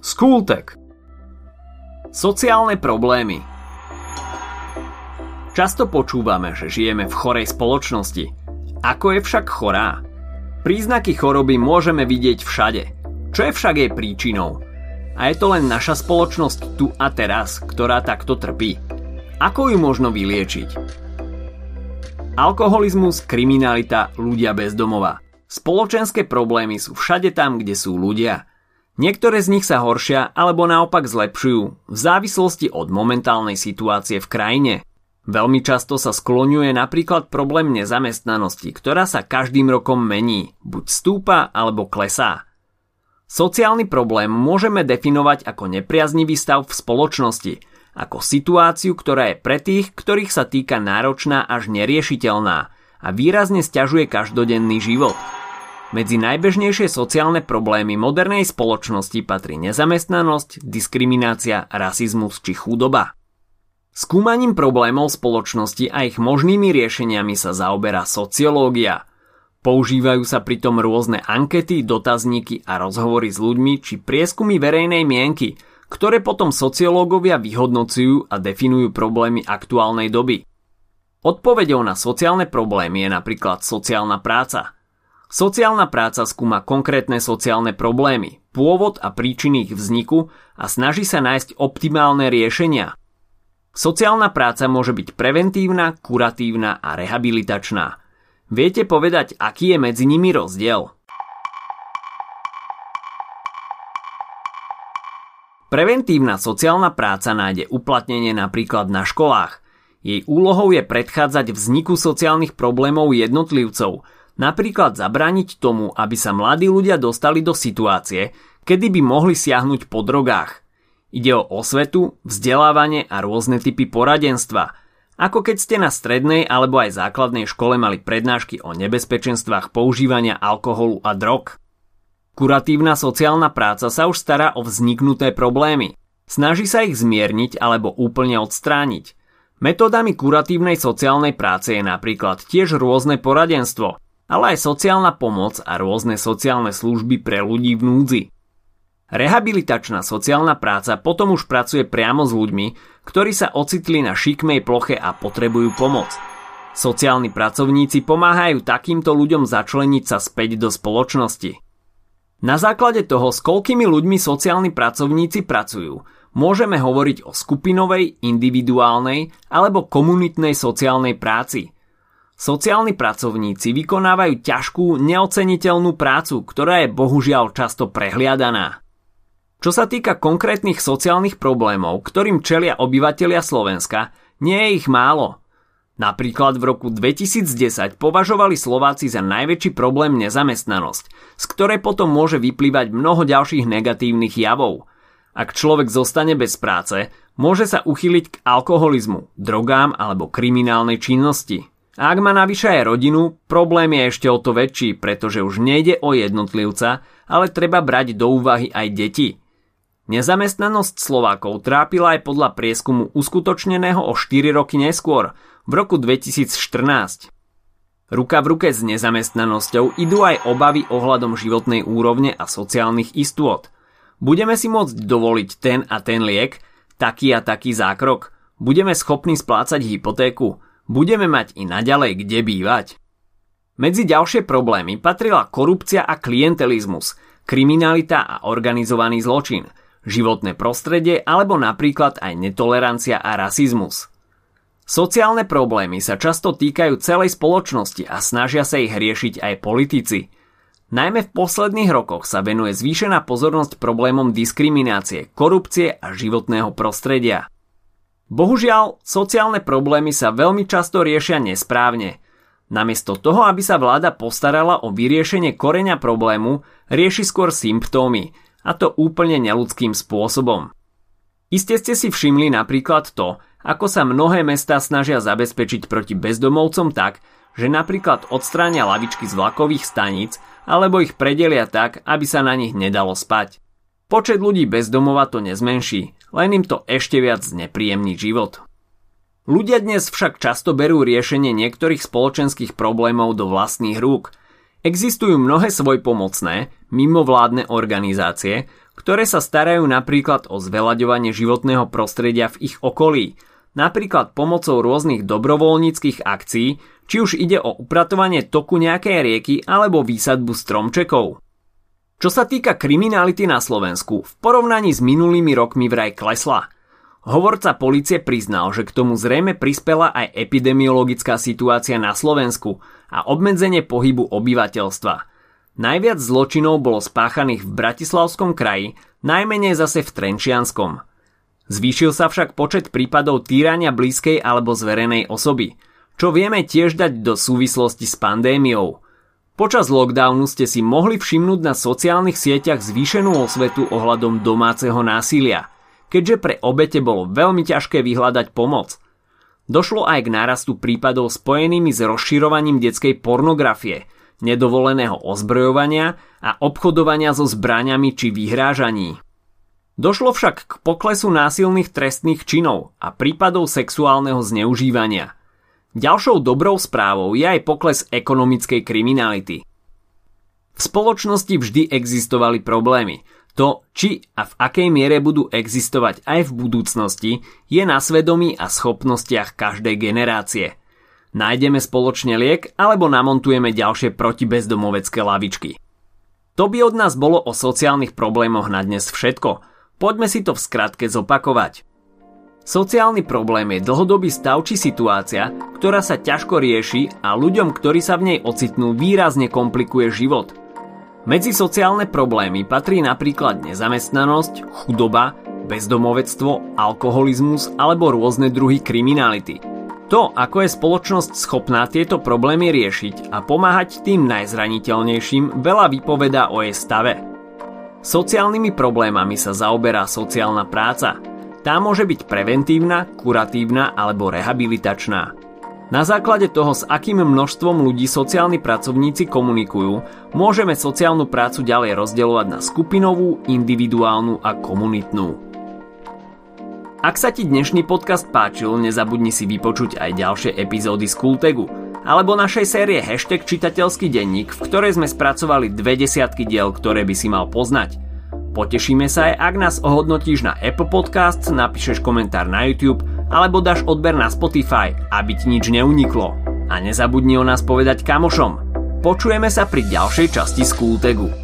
Skultek. Sociálne problémy. Často počúvame, že žijeme v chorej spoločnosti. Ako je však chorá? Príznaky choroby môžeme vidieť všade. Čo je však jej príčinou? A je to len naša spoločnosť tu a teraz, ktorá takto trpí. Ako ju možno vyliečiť? Alkoholizmus, kriminalita, ľudia bez domova. Spoločenské problémy sú všade tam, kde sú ľudia. Niektoré z nich sa horšia alebo naopak zlepšujú v závislosti od momentálnej situácie v krajine. Veľmi často sa skloňuje napríklad problém nezamestnanosti, ktorá sa každým rokom mení, buď stúpa alebo klesá. Sociálny problém môžeme definovať ako nepriaznivý stav v spoločnosti, ako situáciu, ktorá je pre tých, ktorých sa týka náročná až neriešiteľná a výrazne sťažuje každodenný život. Medzi najbežnejšie sociálne problémy modernej spoločnosti patrí nezamestnanosť, diskriminácia, rasizmus či chudoba. Skúmaním problémov spoločnosti a ich možnými riešeniami sa zaoberá sociológia. Používajú sa pritom rôzne ankety, dotazníky a rozhovory s ľuďmi či prieskumy verejnej mienky, ktoré potom sociológovia vyhodnocujú a definujú problémy aktuálnej doby. Odpoveďou na sociálne problémy je napríklad sociálna práca. Sociálna práca skúma konkrétne sociálne problémy, pôvod a príčiny ich vzniku a snaží sa nájsť optimálne riešenia. Sociálna práca môže byť preventívna, kuratívna a rehabilitačná. Viete povedať, aký je medzi nimi rozdiel? Preventívna sociálna práca nájde uplatnenie napríklad na školách. Jej úlohou je predchádzať vzniku sociálnych problémov jednotlivcov, napríklad zabrániť tomu, aby sa mladí ľudia dostali do situácie, kedy by mohli siahnuť po drogách. Ide o osvetu, vzdelávanie a rôzne typy poradenstva, ako keď ste na strednej alebo aj základnej škole mali prednášky o nebezpečenstvách používania alkoholu a drog. Kuratívna sociálna práca sa už stará o vzniknuté problémy. Snaží sa ich zmierniť alebo úplne odstrániť. Metódami kuratívnej sociálnej práce je napríklad tiež rôzne poradenstvo, ale aj sociálna pomoc a rôzne sociálne služby pre ľudí v núdzi. Rehabilitačná sociálna práca potom už pracuje priamo s ľuďmi, ktorí sa ocitli na šikmej ploche a potrebujú pomoc. Sociálni pracovníci pomáhajú takýmto ľuďom začleniť sa späť do spoločnosti. Na základe toho, s koľkými ľuďmi sociálni pracovníci pracujú, môžeme hovoriť o skupinovej, individuálnej alebo komunitnej sociálnej práci. Sociálni pracovníci vykonávajú ťažkú, neoceniteľnú prácu, ktorá je bohužiaľ často prehliadaná. Čo sa týka konkrétnych sociálnych problémov, ktorým čelia obyvatelia Slovenska, nie je ich málo. Napríklad v roku 2010 považovali Slováci za najväčší problém nezamestnanosť, z ktorej potom môže vyplývať mnoho ďalších negatívnych javov. Ak človek zostane bez práce, môže sa uchyliť k alkoholizmu, drogám alebo kriminálnej činnosti. A ak má navyše aj rodinu, problém je ešte o to väčší, pretože už nejde o jednotlivca, ale treba brať do úvahy aj deti. Nezamestnanosť Slovákov trápila aj podľa prieskumu uskutočneného o 4 roky neskôr, v roku 2014. Ruka v ruke s nezamestnanosťou idú aj obavy ohľadom životnej úrovne a sociálnych istôt. Budeme si môcť dovoliť ten a ten liek, taký a taký zákrok, budeme schopní splácať hypotéku, budeme mať i naďalej kde bývať. Medzi ďalšie problémy patrila korupcia a klientelizmus, kriminalita a organizovaný zločin, životné prostredie alebo napríklad aj netolerancia a rasizmus. Sociálne problémy sa často týkajú celej spoločnosti a snažia sa ich riešiť aj politici. Najmä v posledných rokoch sa venuje zvýšená pozornosť problémom diskriminácie, korupcie a životného prostredia. Bohužiaľ, sociálne problémy sa veľmi často riešia nesprávne. Namiesto toho, aby sa vláda postarala o vyriešenie koreňa problému, rieši skôr symptómy, a to úplne neľudským spôsobom. Iste ste si všimli napríklad to, ako sa mnohé mestá snažia zabezpečiť proti bezdomovcom tak, že napríklad odstránia lavičky z vlakových staníc alebo ich predelia tak, aby sa na nich nedalo spať. Počet ľudí bezdomova to nezmenší, len im to ešte viac znepríjemní život. Ľudia dnes však často berú riešenie niektorých spoločenských problémov do vlastných rúk. Existujú mnohé svojpomocné, mimovládne organizácie, ktoré sa starajú napríklad o zveľaďovanie životného prostredia v ich okolí, napríklad pomocou rôznych dobrovoľníckych akcií, či už ide o upratovanie toku nejakej rieky alebo výsadbu stromčekov. Čo sa týka kriminality na Slovensku, v porovnaní s minulými rokmi vraj klesla. Hovorca polície priznal, že k tomu zrejme prispela aj epidemiologická situácia na Slovensku a obmedzenie pohybu obyvateľstva. Najviac zločinov bolo spáchaných v Bratislavskom kraji, najmenej zase v Trenčianskom. Zvýšil sa však počet prípadov týrania blízkej alebo zverenej osoby, čo vieme tiež dať do súvislosti s pandémiou. Počas lockdownu ste si mohli všimnúť na sociálnych sieťach zvýšenú osvetu ohľadom domáceho násilia, keďže pre obete bolo veľmi ťažké vyhľadať pomoc. Došlo aj k nárastu prípadov spojenými s rozširovaním detskej pornografie, nedovoleného ozbrojovania a obchodovania so zbraňami či vyhrážaní. Došlo však k poklesu násilných trestných činov a prípadov sexuálneho zneužívania. Ďalšou dobrou správou je aj pokles ekonomickej kriminality. V spoločnosti vždy existovali problémy. To, či a v akej miere budú existovať aj v budúcnosti, je na svedomí a schopnostiach každej generácie. Nájdeme spoločne liek alebo namontujeme ďalšie protibezdomovecké lavičky. To by od nás bolo o sociálnych problémoch na dnes všetko. Poďme si to v skratke zopakovať. Sociálny problém je dlhodobý stav či situácia, ktorá sa ťažko rieši a ľuďom, ktorí sa v nej ocitnú, výrazne komplikuje život. Medzi sociálne problémy patrí napríklad nezamestnanosť, chudoba, bezdomovectvo, alkoholizmus alebo rôzne druhy kriminality. To, ako je spoločnosť schopná tieto problémy riešiť a pomáhať tým najzraniteľnejším, veľa vypovedá o jej stave. Sociálnymi problémami sa zaoberá sociálna práca. Tá môže byť preventívna, kuratívna alebo rehabilitačná. Na základe toho, s akým množstvom ľudí sociálni pracovníci komunikujú, môžeme sociálnu prácu ďalej rozdeľovať na skupinovú, individuálnu a komunitnú. Ak sa ti dnešný podcast páčil, nezabudni si vypočuť aj ďalšie epizódy z Kultegu alebo našej série hashtag čitateľský denník, v ktorej sme spracovali 20 diel, ktoré by si mal poznať. Potešíme sa aj, ak nás ohodnotíš na Apple Podcasts, napíšeš komentár na YouTube alebo dáš odber na Spotify, aby ti nič neuniklo. A nezabudni o nás povedať kamošom. Počujeme sa pri ďalšej časti z Kultegu.